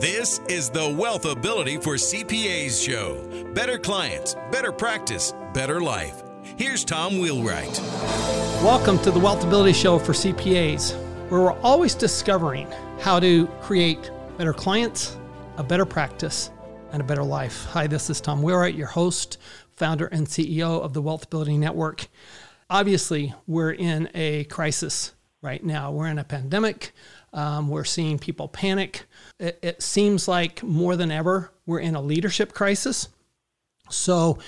This is the WealthAbility for CPAs show. Better clients, better practice, better life. Here's Tom Wheelwright. Welcome to the WealthAbility show for CPAs, where we're always discovering how to create better clients, a better practice, and a better life. Hi, this is Tom Wheelwright, your host, founder and CEO of the WealthAbility Network. Obviously, we're in a crisis right now. We're in a pandemic. We're seeing people panic. It seems like more than ever, we're in a leadership crisis. So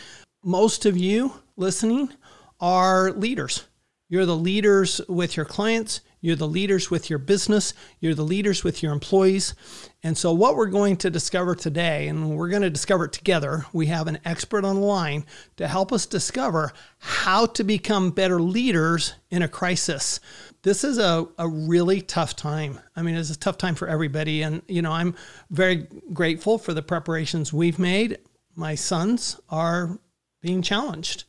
most of you listening are leaders. You're the leaders with your clients. You're the leaders with your business. You're the leaders with your employees. And so what we're going to discover today, and we're going to discover it together, we have an expert on the line to help us discover how to become better leaders in a crisis. This is a really tough time. I mean, it's a tough time for everybody. And, you know, I'm very grateful for the preparations we've made. My sons are being challenged,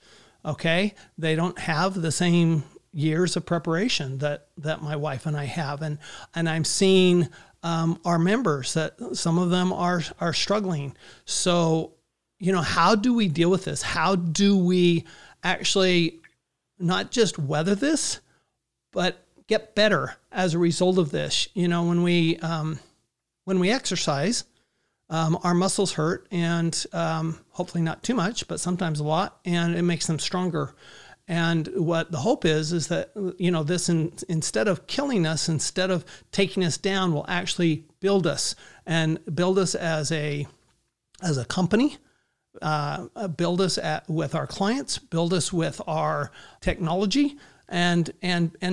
okay? They don't have the same years of preparation that my wife and I have. And I'm seeing our members that some of them are struggling. So, you know, how do we deal with this? How do we actually not just weather this, but get better as a result of this? You know, when we exercise, our muscles hurt, and hopefully not too much, but sometimes a lot, and it makes them stronger. And what the hope is that, you know, this instead of killing us, instead of taking us down, will actually build us and build us as a company, build us with our clients, build us with our technology, and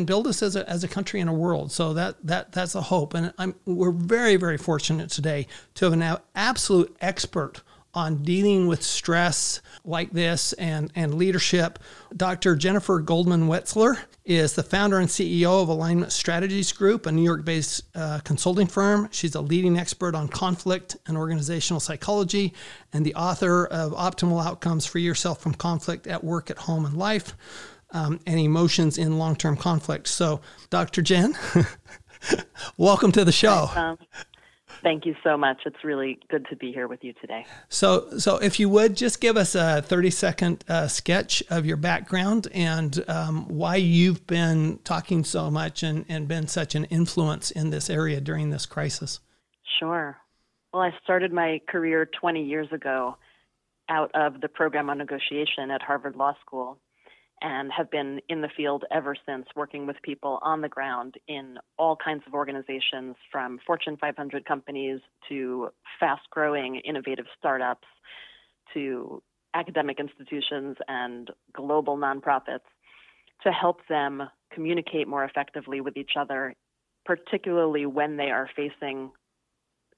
build us as a country and a world. So that's a hope. And we're very, very fortunate today to have an absolute expert on dealing with stress like this and leadership. Dr. Jennifer Goldman-Wetzler is the founder and CEO of Alignment Strategies Group, a New York-based consulting firm. She's a leading expert on conflict and organizational psychology and the author of Optimal Outcomes, Free Yourself from Conflict at Work, at Home, and Life, and Emotions in Long-Term Conflict. So, Dr. Jen, welcome to the show. Thanks, Tom. Thank you so much. It's really good to be here with you today. So if you would, just give us a 30-second sketch of your background and why you've been talking so much and been such an influence in this area during this crisis. Sure. Well, I started my career 20 years ago out of the program on negotiation at Harvard Law School and have been in the field ever since, working with people on the ground in all kinds of organizations, from Fortune 500 companies to fast-growing innovative startups to academic institutions and global nonprofits, to help them communicate more effectively with each other, particularly when they are facing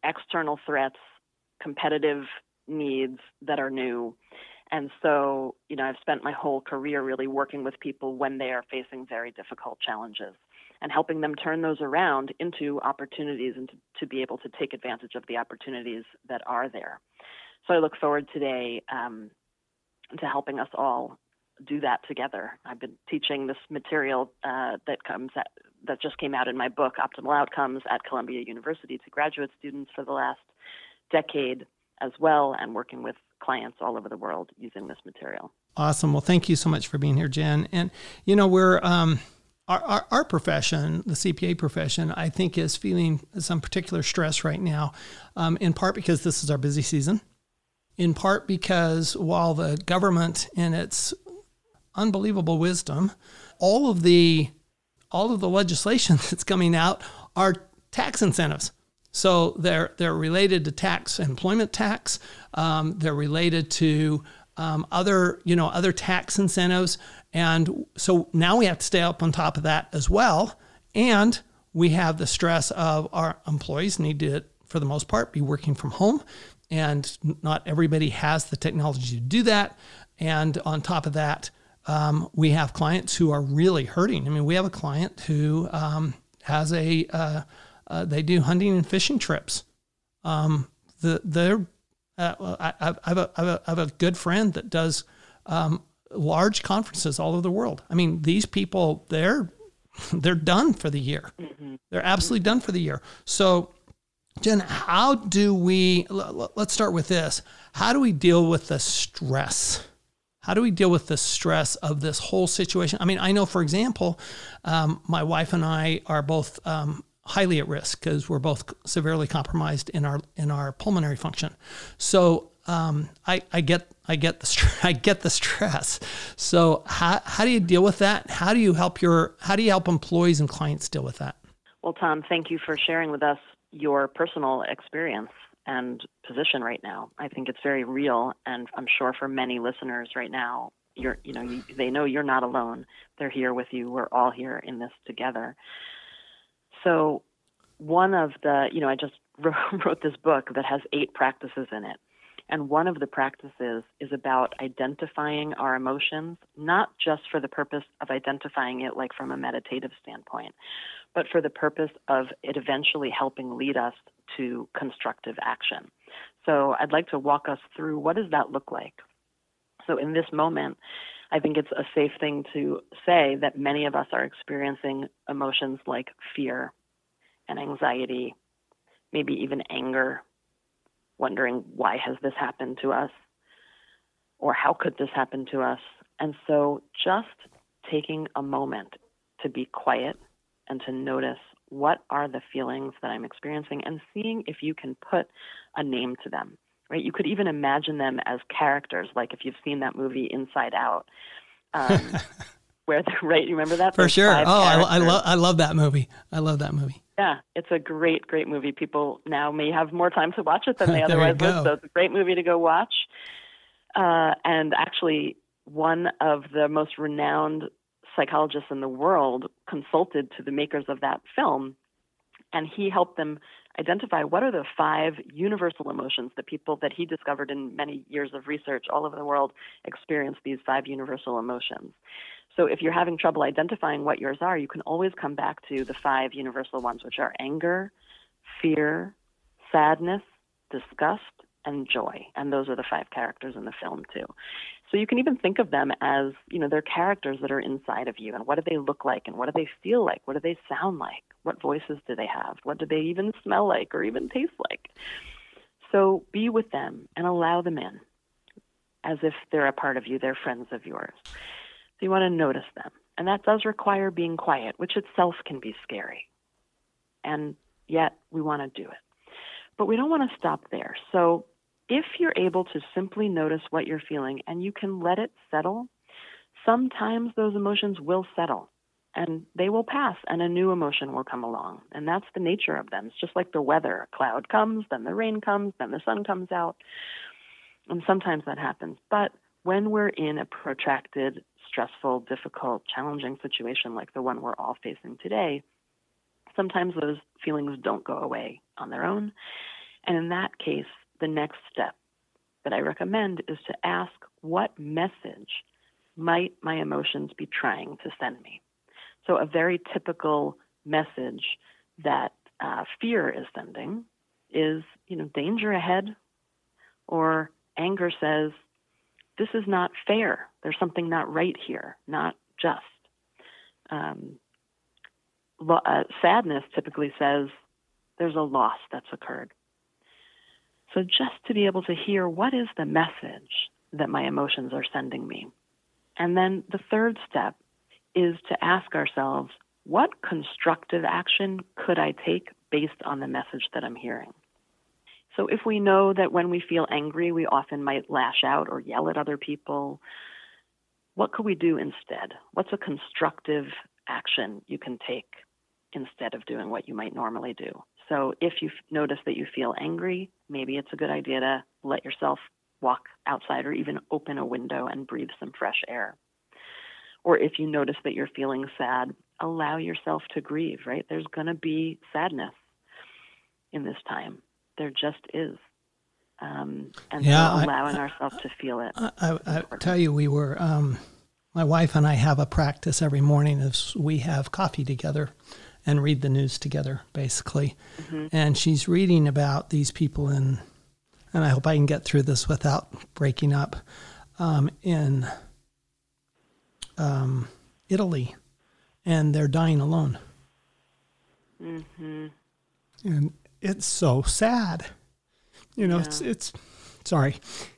external threats, competitive needs that are new. And so, you know, I've spent my whole career really working with people when they are facing very difficult challenges and helping them turn those around into opportunities and to be able to take advantage of the opportunities that are there. So I look forward today to helping us all do that together. I've been teaching this material that just came out in my book, Optimal Outcomes, at Columbia University to graduate students for the last decade as well, and working with clients all over the world using this material. Awesome. Well, thank you so much for being here, Jen. And, you know, we're our profession, the CPA profession, I think is feeling some particular stress right now, in part because this is our busy season, in part because while the government in its unbelievable wisdom, all of the legislation that's coming out are tax incentives. So they're related to tax, employment tax. They're related to other tax incentives, and so now we have to stay up on top of that as well. And we have the stress of our employees need to, for the most part, be working from home, and not everybody has the technology to do that. And on top of that, we have clients who are really hurting. I mean, we have a client who has a they do hunting and fishing trips. I have a good friend that does large conferences all over the world. I mean, these people, they're done for the year. Mm-hmm. They're absolutely done for the year. So Jen, how do we, let's start with this. How do we deal with the stress? How do we deal with the stress of this whole situation? I mean, I know, for example, my wife and I are both highly at risk because we're both severely compromised in our pulmonary function. So I get the stress. So how do you deal with that? How do you help help employees and clients deal with that? Well, Tom, thank you for sharing with us your personal experience and position right now. I think it's very real, and I'm sure for many listeners right now, they know you're not alone. They're here with you. We're all here in this together. So one of the, I just wrote this book that has 8 practices in it. And one of the practices is about identifying our emotions, not just for the purpose of identifying it like from a meditative standpoint, but for the purpose of it eventually helping lead us to constructive action. So I'd like to walk us through, what does that look like? So in this moment, I think it's a safe thing to say that many of us are experiencing emotions like fear and anxiety, maybe even anger, wondering why has this happened to us, or how could this happen to us? And so just taking a moment to be quiet and to notice, what are the feelings that I'm experiencing, and seeing if you can put a name to them, right? You could even imagine them as characters, like if you've seen that movie Inside Out, where they're, right? You remember that? For sure. Oh, I love that movie. I love that movie. Yeah, it's a great, great movie. People now may have more time to watch it than they otherwise would, so it's a great movie to go watch. And actually, one of the most renowned psychologists in the world consulted to the makers of that film, and he helped them identify what are the 5 universal emotions that people that he discovered in many years of research all over the world experience these 5 universal emotions. So if you're having trouble identifying what yours are, you can always come back to the 5 universal ones, which are anger, fear, sadness, disgust, and joy. And those are the 5 characters in the film too. So you can even think of them as, they're characters that are inside of you. And what do they look like? And what do they feel like? What do they sound like? What voices do they have? What do they even smell like or even taste like? So be with them and allow them in as if they're a part of you. They're friends of yours. So you want to notice them. And that does require being quiet, which itself can be scary. And yet we want to do it. But we don't want to stop there. So if you're able to simply notice what you're feeling and you can let it settle, sometimes those emotions will settle and they will pass and a new emotion will come along. And that's the nature of them. It's just like the weather. A cloud comes, then the rain comes, then the sun comes out. And sometimes that happens. But when we're in a protracted, stressful, difficult, challenging situation like the one we're all facing today, sometimes those feelings don't go away on their own. And in that case, the next step that I recommend is to ask, what message might my emotions be trying to send me? So a very typical message that fear is sending is, danger ahead, or anger says, this is not fair. There's something not right here, not just. Sadness typically says, there's a loss that's occurred. So just to be able to hear, what is the message that my emotions are sending me? And then the third step is to ask ourselves, what constructive action could I take based on the message that I'm hearing? So if we know that when we feel angry, we often might lash out or yell at other people, what could we do instead? What's a constructive action you can take instead of doing what you might normally do? So if you notice that you feel angry, maybe it's a good idea to let yourself walk outside or even open a window and breathe some fresh air. Or if you notice that you're feeling sad, allow yourself to grieve, right? There's going to be sadness in this time. There just is. So allowing ourselves to feel it. I tell you, we were, my wife and I have a practice every morning is we have coffee together and read the news together, basically. Mm-hmm. And she's reading about these people in, and I hope I can get through this without breaking up, in Italy, and they're dying alone. Mm-hmm. And it's so sad. You know,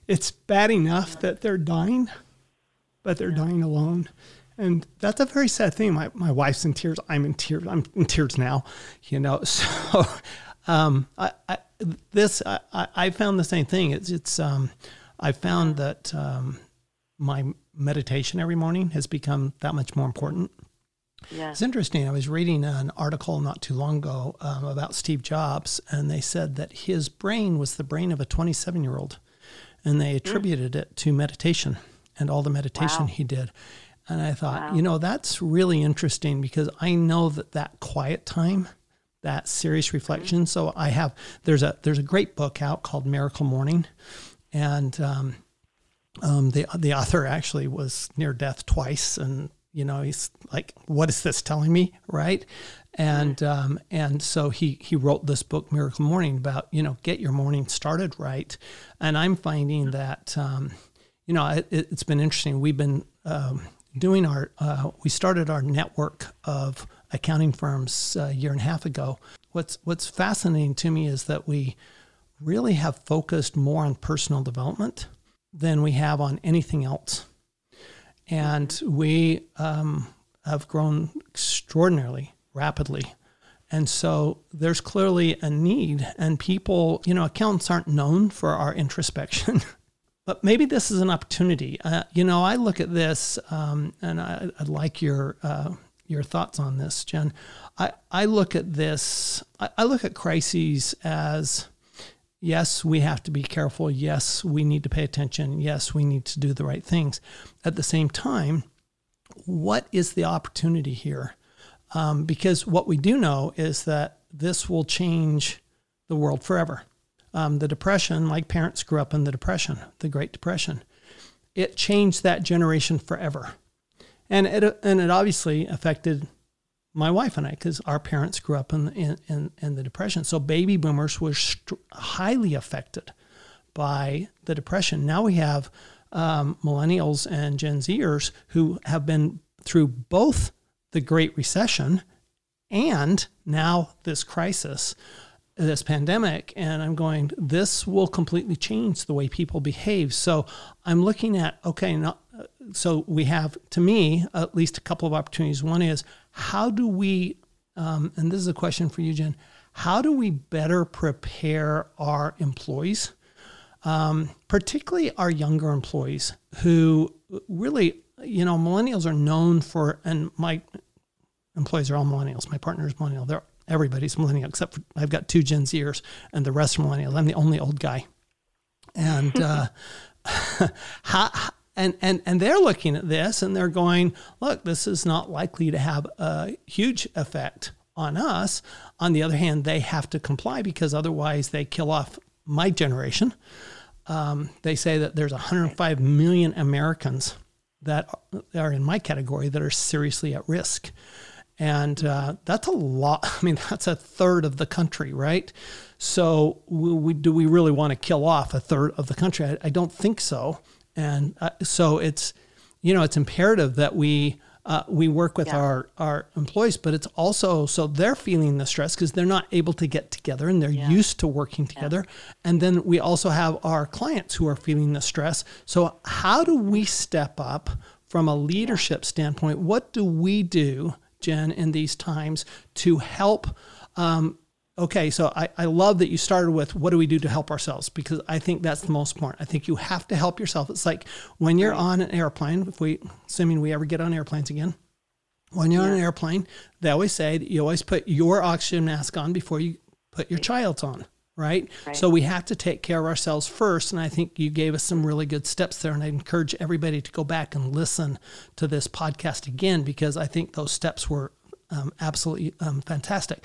it's bad enough that they're dying, but they're dying alone. And that's a very sad thing. My wife's in tears. I'm in tears. I'm in tears now, you know. So I found the same thing. I found that my meditation every morning has become that much more important. Yeah. It's interesting. I was reading an article not too long ago about Steve Jobs, and they said that his brain was the brain of a 27-year-old, and they attributed it to meditation and all the meditation he did. And I thought, you know, that's really interesting, because I know that quiet time, that serious reflection. So I have, there's a great book out called Miracle Morning, and the author actually was near death twice, and you know, he's like, what is this telling me, right? And and so he wrote this book, Miracle Morning, about, you know, get your morning started right. And I'm finding that, you know, it's been interesting. We've been doing our, we started our network of accounting firms a year and a half ago. What's fascinating to me is that we really have focused more on personal development than we have on anything else. And we have grown extraordinarily rapidly. And so there's clearly a need, and people, you know, accountants aren't known for our introspection, but maybe this is an opportunity. You know, I look at this and I'd like your thoughts on this, Jen. I look at this, I look at crises as, yes, we have to be careful. Yes, we need to pay attention. Yes, we need to do the right things. At the same time, what is the opportunity here? Because what we do know is that this will change the world forever. The Depression, like parents grew up in the Depression, the Great Depression, it changed that generation forever. And it obviously affected my wife and I, because our parents grew up in the Depression. So baby boomers were highly affected by the Depression. Now we have millennials and Gen Zers who have been through both the Great Recession and now this crisis, this pandemic. And I'm going, this will completely change the way people behave. So I'm looking at, okay, so we have, to me, at least a couple of opportunities. One is, how do we, and this is a question for you, Jen, how do we better prepare our employees, particularly our younger employees who really, you know, millennials are known for, and my employees are all millennials. My partner is millennial. Everybody's millennial, except for, I've got two Gen Zers and the rest are millennials. I'm the only old guy. And And they're looking at this and they're going, look, this is not likely to have a huge effect on us. On the other hand, they have to comply because otherwise they kill off my generation. They say that there's 105 million Americans that are in my category that are seriously at risk. And that's a lot. I mean, that's a third of the country, right? So do we really want to kill off a third of the country? I don't think so. And so it's, you know, it's imperative that we work with our employees, but it's also, so they're feeling the stress because they're not able to get together and they're used to working together. And then we also have our clients who are feeling the stress. So how do we step up from a leadership standpoint? What do we do, Jen, in these times to help, okay, so I love that you started with what do we do to help ourselves, because I think that's the most important. I think you have to help yourself. It's like when you're on an airplane, assuming we ever get on airplanes again, when you're on an airplane, they always say that you always put your oxygen mask on before you put your child's on, right? So we have to take care of ourselves first, and I think you gave us some really good steps there, and I encourage everybody to go back and listen to this podcast again, because I think those steps were absolutely fantastic.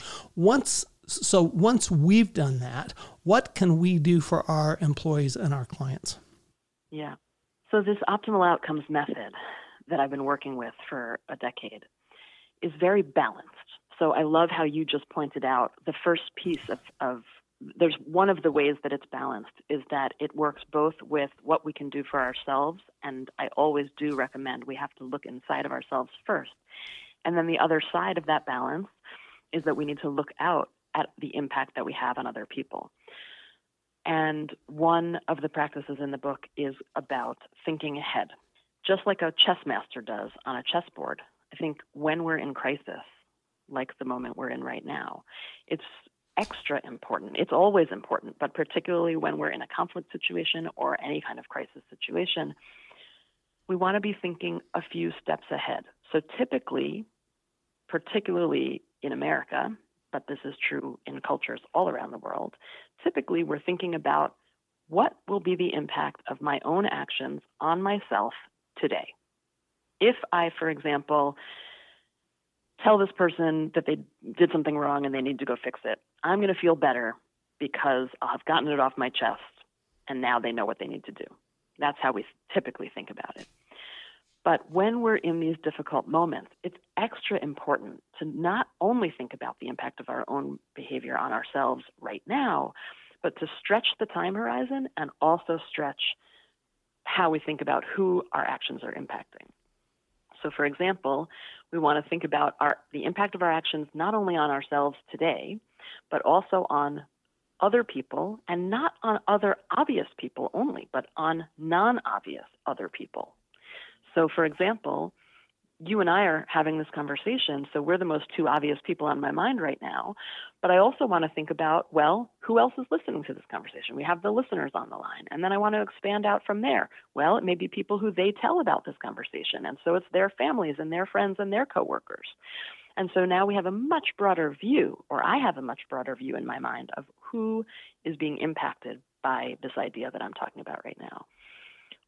So once we've done that, what can we do for our employees and our clients? Yeah. So this optimal outcomes method that I've been working with for a decade is very balanced. So I love how you just pointed out the first piece of there's one of the ways that it's balanced is that it works both with what we can do for ourselves. And I always do recommend we have to look inside of ourselves first. And then the other side of that balance is that we need to look out at the impact that we have on other people. And one of the practices in the book is about thinking ahead, just like a chess master does on a chessboard. I think when we're in crisis, like the moment we're in right now, it's extra important. It's always important, but particularly when we're in a conflict situation or any kind of crisis situation, we want to be thinking a few steps ahead. So typically, particularly in America, but this is true in cultures all around the world, typically we're thinking about what will be the impact of my own actions on myself today. If I, for example, tell this person that they did something wrong and they need to go fix it, I'm going to feel better because I'll have gotten it off my chest and now they know what they need to do. That's how we typically think about it. But when we're in these difficult moments, it's extra important to not only think about the impact of our own behavior on ourselves right now, but to stretch the time horizon and also stretch how we think about who our actions are impacting. So, for example, we want to think about the impact of our actions not only on ourselves today, but also on other people, and not on other obvious people only, but on non-obvious other people. So, for example, you and I are having this conversation, so we're the most two obvious people on my mind right now. But I also want to think about, well, who else is listening to this conversation? We have the listeners on the line. And then I want to expand out from there. Well, it may be people who they tell about this conversation. And so it's their families and their friends and their coworkers. And so now we have a much broader view, or I have a much broader view in my mind of who is being impacted by this idea that I'm talking about right now.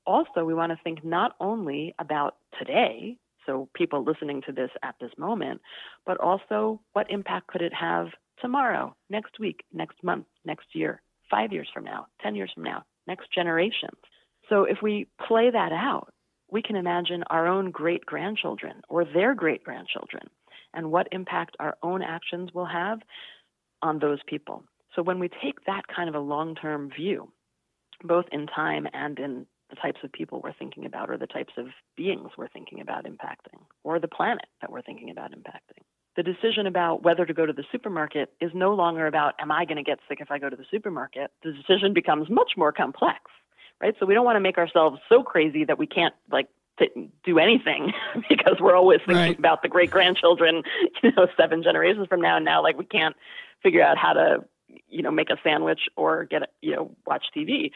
Also, we want to think not only about today, so people listening to this at this moment, but also what impact could it have tomorrow, next week, next month, next year, 5 years from now, 10 years from now, next generations. So if we play that out, we can imagine our own great-grandchildren or their great-grandchildren and what impact our own actions will have on those people. So when we take that kind of a long-term view, both in time and in the types of people we're thinking about or the types of beings we're thinking about impacting or the planet that we're thinking about impacting. The decision about whether to go to the supermarket is no longer about, am I going to get sick if I go to the supermarket? The decision becomes much more complex, right? So we don't want to make ourselves so crazy that we can't do anything because we're always thinking about the great-grandchildren, 7 generations from now. And now we can't figure out how to, make a sandwich or get, watch TV.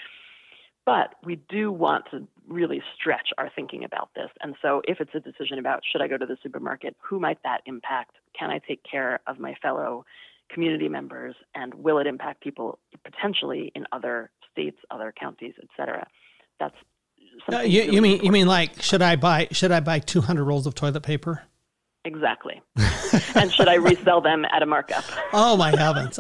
But we do want to really stretch our thinking about this. And so if it's a decision about should I go to the supermarket, who might that impact? Can I take care of my fellow community members? And will it impact people potentially in other states, other counties, et cetera? That's something. No, you mean like should I buy 200 rolls of toilet paper? Exactly. And should I resell them at a markup? Oh my heavens.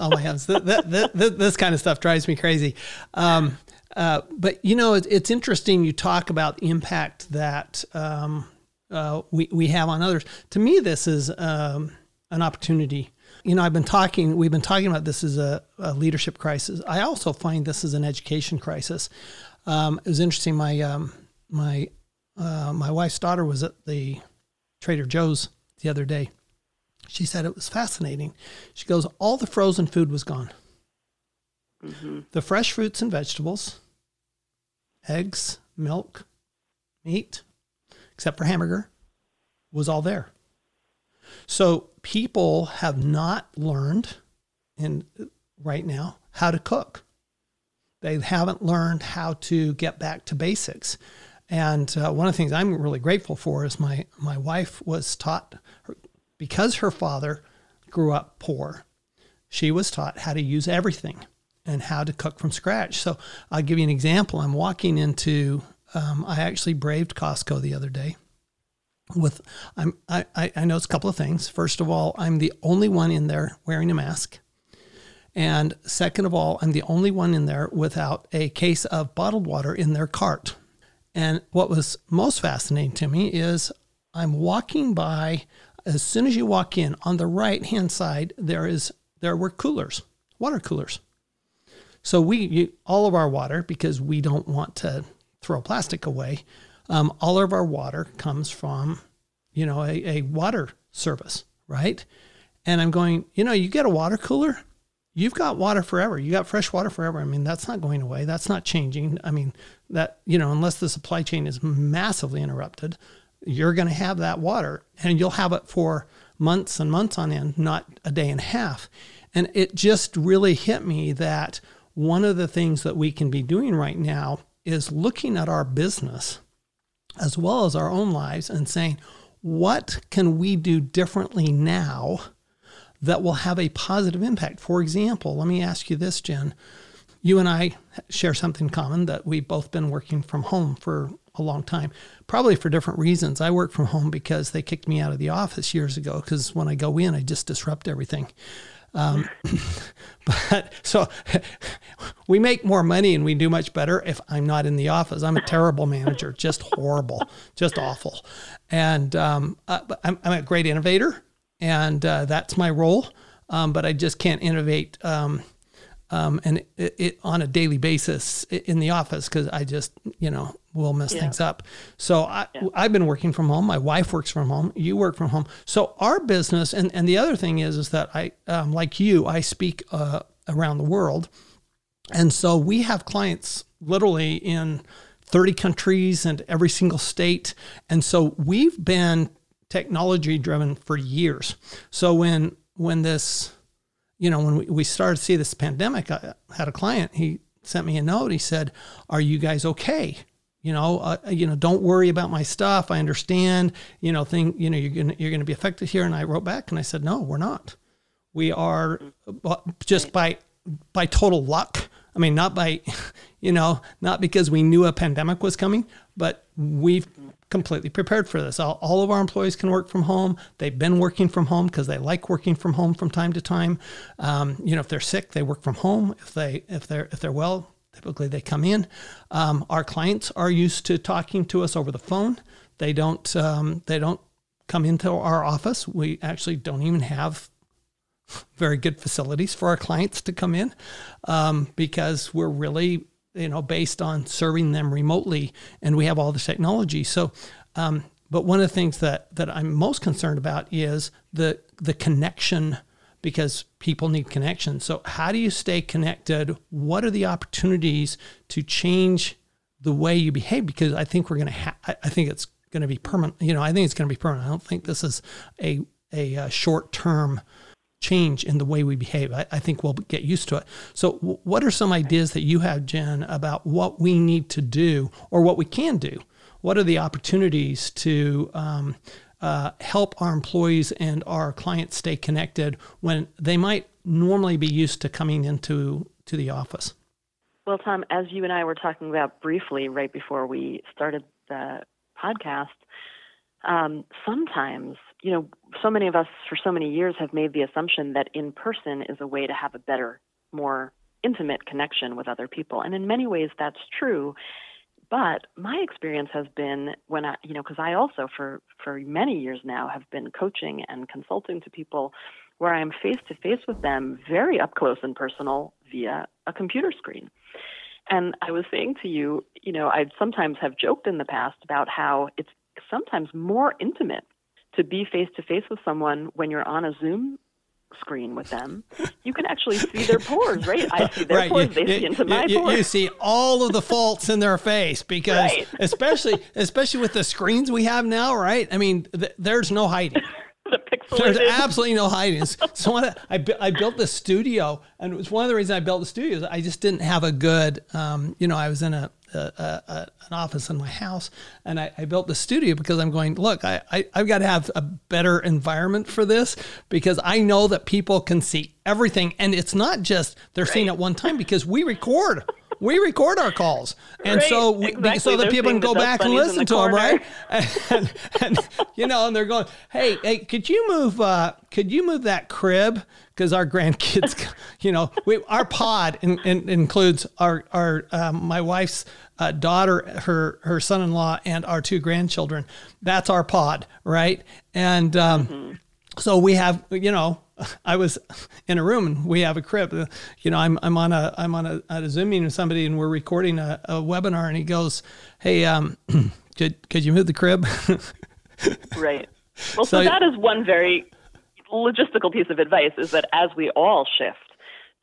This kind of stuff drives me crazy. But, it's interesting you talk about the impact that we have on others. To me, this is an opportunity. We've been talking about this as a leadership crisis. I also find this as an education crisis. It was interesting. My wife's daughter was at the Trader Joe's the other day. She said it was fascinating. She goes, all the frozen food was gone. Mm-hmm. The fresh fruits and vegetables, eggs, milk, meat, except for hamburger, was all there. So people have not learned right now how to cook. They haven't learned how to get back to basics. And one of the things I'm really grateful for is my wife was taught, because her father grew up poor, she was taught how to use everything and how to cook from scratch. So I'll give you an example. I'm walking into, I actually braved Costco the other day. I noticed a couple of things. First of all, I'm the only one in there wearing a mask. And second of all, I'm the only one in there without a case of bottled water in their cart. And what was most fascinating to me is I'm walking by, as soon as you walk in, on the right-hand side, there were coolers, water coolers. So all of our water, because we don't want to throw plastic away, all of our water comes from, a water service, right? And I'm going, you get a water cooler? you've got water forever. You got fresh water forever. I mean, that's not going away. That's not changing. I mean, that, you know, unless the supply chain is massively interrupted, you're going to have that water, and you'll have it for months and months on end, not a day and a half. And it just really hit me that one of the things that we can be doing right now is looking at our business as well as our own lives and saying, what can we do differently now that will have a positive impact? For example, let me ask you this, Jen. You and I share something common, that we've both been working from home for a long time, probably for different reasons. I work from home because they kicked me out of the office years ago, because when I go in, I just disrupt everything. But so we make more money and we do much better if I'm not in the office. I'm a terrible manager, just horrible, just awful. And I'm a great innovator. And that's my role, but I just can't innovate and it on a daily basis in the office, because I just, you know, will mess things up. So I've been working from home. My wife works from home. You work from home. So our business, and the other thing is that I, like you, I speak around the world. And so we have clients literally in 30 countries and every single state. And so we've been technology driven for years. So when this, you know, when we started to see this pandemic, I had a client, he sent me a note. He said, "Are you guys okay? You know, don't worry about my stuff. I understand, you know, you're going to be affected here." And I wrote back and I said, "No, we're not. We are just by total luck. I mean, not by, you know, not because we knew a pandemic was coming, but we've completely prepared for this. All of our employees can work from home. They've been working from home because they like working from home from time to time. You know, if they're sick, they work from home. If they're well, typically they come in. Our clients are used to talking to us over the phone. They don't come into our office. We actually don't even have very good facilities for our clients to come in, because we're really, you know, based on serving them remotely, and we have all the technology. So, but one of the things that I'm most concerned about is the connection, because people need connection. So how do you stay connected? What are the opportunities to change the way you behave? Because I think it's going to be permanent. You know, I think it's going to be permanent. I don't think this is a short-term change in the way we behave. I think we'll get used to it. So what are some ideas that you have, Jen, about what we need to do or what we can do? What are the opportunities to help our employees and our clients stay connected when they might normally be used to coming into the office? Well, Tom, as you and I were talking about briefly right before we started the podcast, sometimes, you know, so many of us for so many years have made the assumption that in person is a way to have a better, more intimate connection with other people. And in many ways that's true. But my experience has been when I, you know, because I also for many years now have been coaching and consulting to people where I'm face to face with them very up close and personal via a computer screen. And I was saying to you, you know, I sometimes have joked in the past about how it's sometimes more intimate to be face-to-face with someone when you're on a Zoom screen with them. You can actually see their pores, right? I see their pores, they see into my pores. You see all of the faults in their face because especially with the screens we have now, right? I mean, there's no hiding. There's absolutely no hiding. So I built the studio, and it was one of the reasons I built the studio is I just didn't have a good, you know, I was in an office in my house, and I built the studio because I'm going, look, I've got to have a better environment for this, because I know that people can see everything, and it's not just they're seeing at one time, because we record. We record our calls, and so that people can go back and listen to them, right? And you know, and they're going, "Hey, could you move that crib?" Because our grandkids, you know, our pod includes our my wife's daughter, her son-in-law, and our two grandchildren. That's our pod, right? And so we have, you know. I was in a room and we have a crib, you know, I'm on a Zoom meeting with somebody and we're recording a webinar, and he goes, "Hey, could you move the crib?" Right. Well, so that is one very logistical piece of advice, is that as we all shift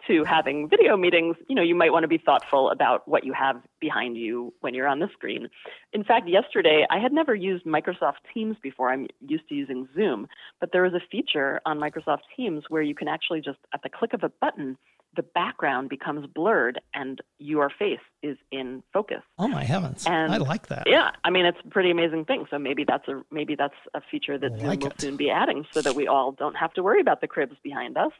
to having video meetings, you know, you might want to be thoughtful about what you have behind you when you're on the screen. In fact, yesterday, I had never used Microsoft Teams before. I'm used to using Zoom, but there is a feature on Microsoft Teams where you can actually just, at the click of a button, the background becomes blurred and your face is in focus. Oh my heavens. And I like that. Yeah. I mean, it's a pretty amazing thing. So maybe that's a feature that Zoom will soon be adding so that we all don't have to worry about the cribs behind us.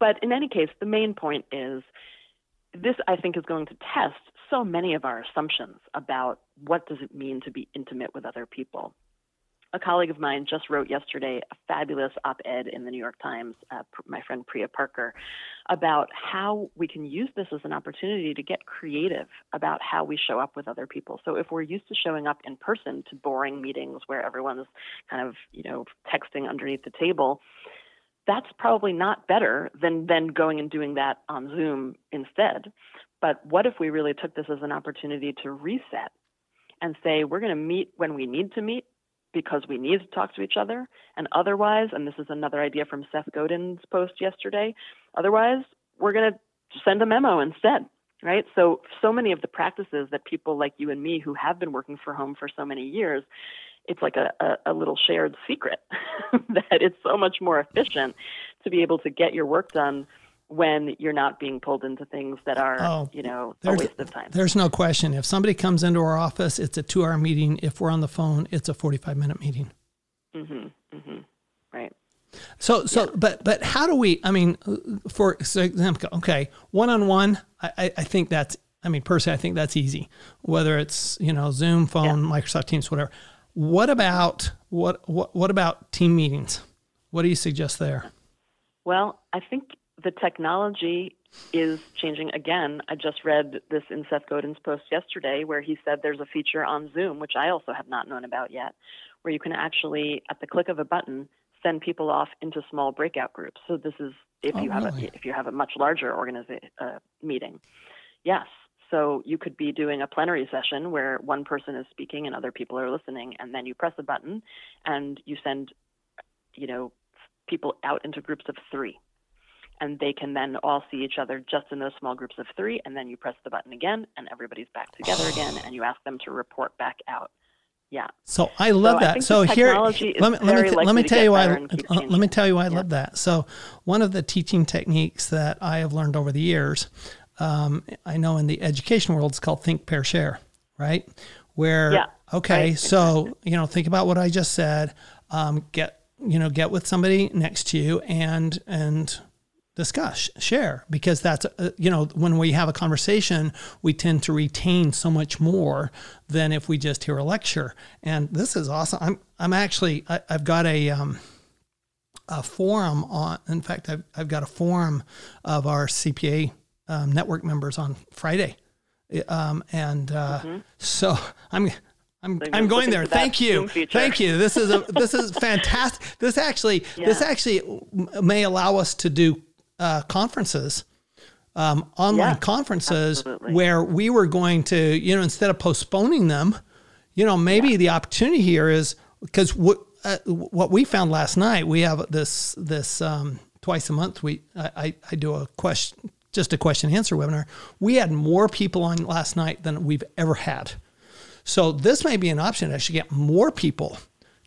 But in any case, the main point is this, I think, is going to test so many of our assumptions about what does it mean to be intimate with other people. A colleague of mine just wrote yesterday a fabulous op-ed in the New York Times, my friend Priya Parker, about how we can use this as an opportunity to get creative about how we show up with other people. So if we're used to showing up in person to boring meetings where everyone's kind of, you know, texting underneath the table, that's probably not better than going and doing that on Zoom instead. But what if we really took this as an opportunity to reset and say, we're going to meet when we need to meet, because we need to talk to each other, and otherwise, and this is another idea from Seth Godin's post yesterday, otherwise, we're going to send a memo instead, right? So many of the practices that people like you and me who have been working from home for so many years, it's like a little shared secret that it's so much more efficient to be able to get your work done when you're not being pulled into things that are, a waste of time. There's no question. If somebody comes into our office, it's a 2-hour meeting. If we're on the phone, it's a 45-minute meeting. Mm-hmm. Mm-hmm. Right. So, yeah. but how do we, I mean, for example, okay, one-on-one, I think that's, I mean, personally, I think that's easy, whether it's, you know, Zoom, phone, yeah, Microsoft Teams, whatever. What about team meetings? What do you suggest there? Well, I think the technology is changing again. I just read this in Seth Godin's post yesterday where he said there's a feature on Zoom, which I also have not known about yet, where you can actually, at the click of a button, send people off into small breakout groups. So this is if you have a much larger meeting. Yes. So you could be doing a plenary session where one person is speaking and other people are listening, and then you press a button and you send, you know, people out into groups of 3. And they can then all see each other just in those small groups of 3, and then you press the button again, and everybody's back together again, and you ask them to report back out. Yeah. So I love that. So here, let me tell you why I love that. So one of the teaching techniques that I have learned over the years, I know in the education world, it's called think, pair, share, right? Where think about what I just said. Get with somebody next to you and discuss, share, because that's, when we have a conversation, we tend to retain so much more than if we just hear a lecture. And this is awesome. I've got a forum on, in fact, I've got a forum of our CPA network members on Friday. So I'm going there. Thank you. Thank you. This is fantastic. This actually may allow us to do conferences, online conferences, absolutely, where we were going to, instead of postponing them, the opportunity here is, because what we found last night, we have this twice a month, I do a question, just a question and answer webinar. We had more people on last night than we've ever had. So this may be an option to actually get more people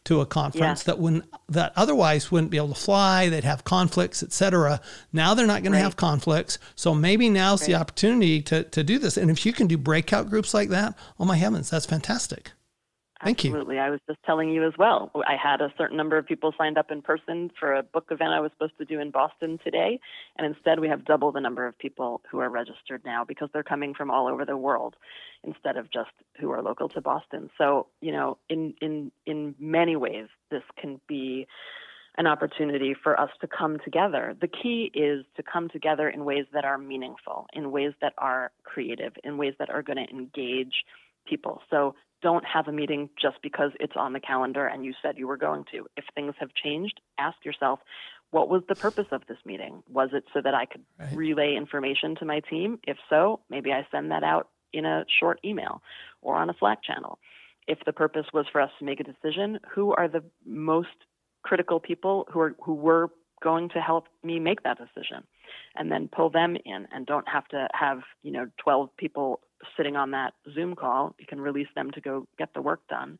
to a conference that otherwise wouldn't be able to fly, they'd have conflicts, et cetera. Now they're not going to have conflicts. So maybe now's the opportunity to do this. And if you can do breakout groups like that, oh my heavens, that's fantastic. Thank you. Absolutely. I was just telling you as well. I had a certain number of people signed up in person for a book event I was supposed to do in Boston today. And instead we have double the number of people who are registered now because they're coming from all over the world instead of just who are local to Boston. So, in many ways, this can be an opportunity for us to come together. The key is to come together in ways that are meaningful, in ways that are creative, in ways that are going to engage people. So don't have a meeting just because it's on the calendar and you said you were going to. If things have changed, ask yourself, what was the purpose of this meeting? Was it so that I could relay information to my team? If so, maybe I send that out in a short email or on a Slack channel. If the purpose was for us to make a decision, who are the most critical people who were going to help me make that decision? and then pull them in, and don't have to have, 12 people sitting on that Zoom call. You can release them to go get the work done,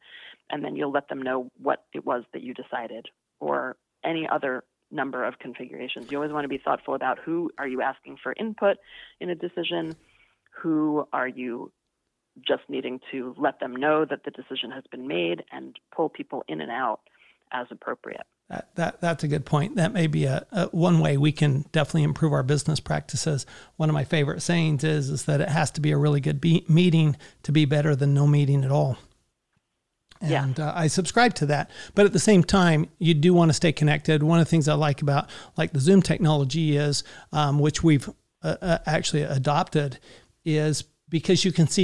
and then you'll let them know what it was that you decided, or any other number of configurations. You always want to be thoughtful about who are you asking for input in a decision, who are you just needing to let them know that the decision has been made, and pull people in and out as appropriate. That's a good point. That may be a one way we can definitely improve our business practices. One of my favorite sayings is that it has to be a really good meeting to be better than no meeting at all. And yeah. I subscribe to that. But at the same time, you do want to stay connected. One of the things I like about the Zoom technology is, which we've actually adopted, is because you can see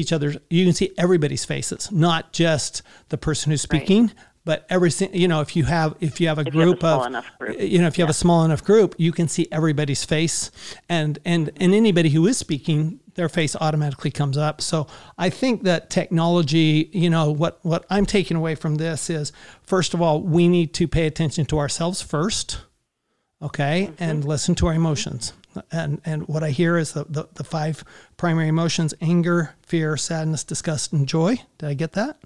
you can see everybody's faces, not just the person who's speaking. Right. But if you have a small enough group, you can see everybody's face, and anybody who is speaking, their face automatically comes up. So I think that technology, what I'm taking away from this is, first of all, we need to pay attention to ourselves first, okay, mm-hmm. and listen to our emotions. And what I hear is the five primary emotions: anger, fear, sadness, disgust, and joy. Did I get that?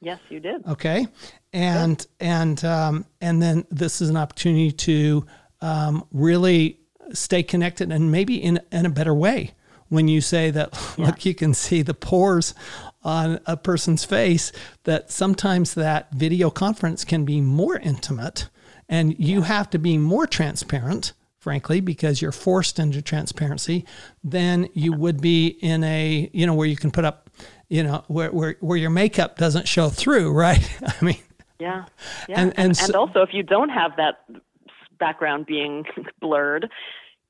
Yes, you did. Okay. And then this is an opportunity to really stay connected, and maybe in a better way. When you say that, look, you can see the pores on a person's face, that sometimes that video conference can be more intimate, and you have to be more transparent, frankly, because you're forced into transparency, than you would be in a, where you can put up, where your makeup doesn't show through, right? I mean, yeah. And also, if you don't have that background being blurred,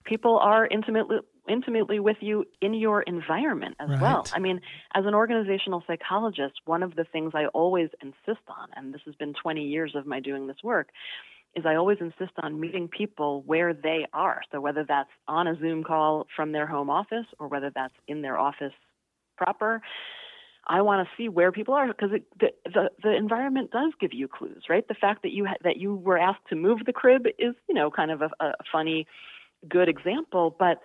people are intimately with you in your environment as right. well. I mean, as an organizational psychologist, one of the things I always insist on, and this has been 20 years of my doing this work, is I always insist on meeting people where they are. So whether that's on a Zoom call from their home office, or whether that's in their office proper, I want to see where people are, because the environment does give you clues, right? The fact that you were asked to move the crib is, kind of a funny, good example, but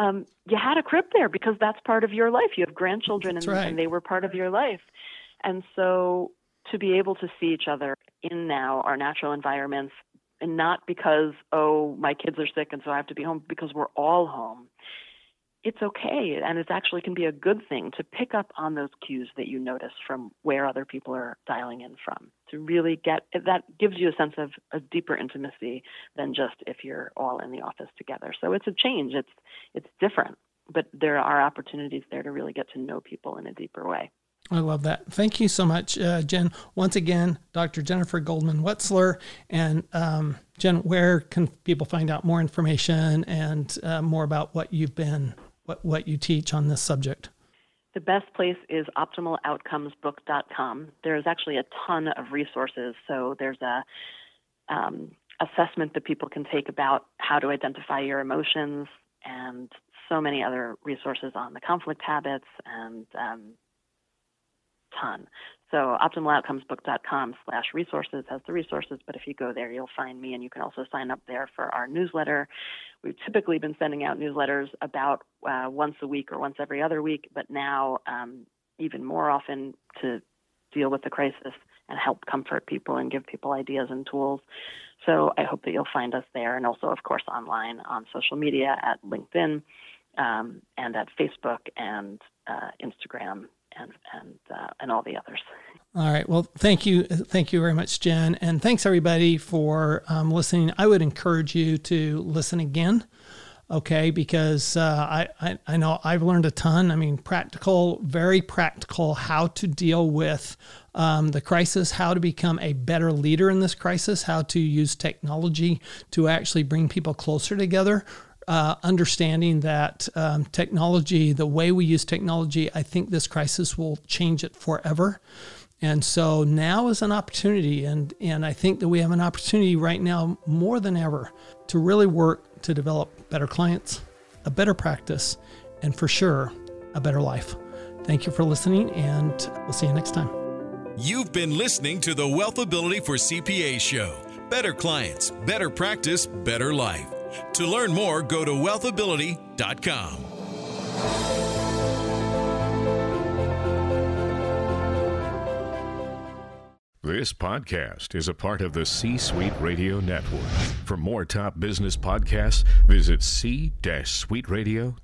you had a crib there because that's part of your life. You have grandchildren, and they were part of your life. And so to be able to see each other in now our natural environments, and not because, oh, my kids are sick and so I have to be home, because we're all home. It's okay, and it actually can be a good thing to pick up on those cues that you notice from where other people are dialing in from, to really get that gives you a sense of a deeper intimacy than just if you're all in the office together. So it's a change. It's different, but there are opportunities there to really get to know people in a deeper way. I love that. Thank you so much, Jen. Once again, Dr. Jennifer Goldman-Wetzler. And Jen, where can people find out more information and more about what you've been what you teach on this subject? The best place is optimaloutcomesbook.com. There's actually a ton of resources. So there's a assessment that people can take about how to identify your emotions, and so many other resources on the conflict habits, and ton. So optimaloutcomesbook.com/resources has the resources, but if you go there, you'll find me, and you can also sign up there for our newsletter. We've typically been sending out newsletters about once a week or once every other week, but now even more often to deal with the crisis and help comfort people and give people ideas and tools. So I hope that you'll find us there, and also, of course, online on social media at LinkedIn and at Facebook and Instagram. And all the others. All right. Well, thank you very much, Jen, and thanks everybody for listening. I would encourage you to listen again, okay? Because I know I've learned a ton. I mean, very practical, how to deal with the crisis, how to become a better leader in this crisis, how to use technology to actually bring people closer together. Understanding that technology, the way we use technology, I think this crisis will change it forever. And so now is an opportunity. And I think that we have an opportunity right now more than ever to really work to develop better clients, a better practice, and for sure, a better life. Thank you for listening, and we'll see you next time. You've been listening to the WealthAbility for CPA show. Better clients, better practice, better life. To learn more, go to WealthAbility.com. This podcast is a part of the C-Suite Radio Network. For more top business podcasts, visit c-suiteradio.com.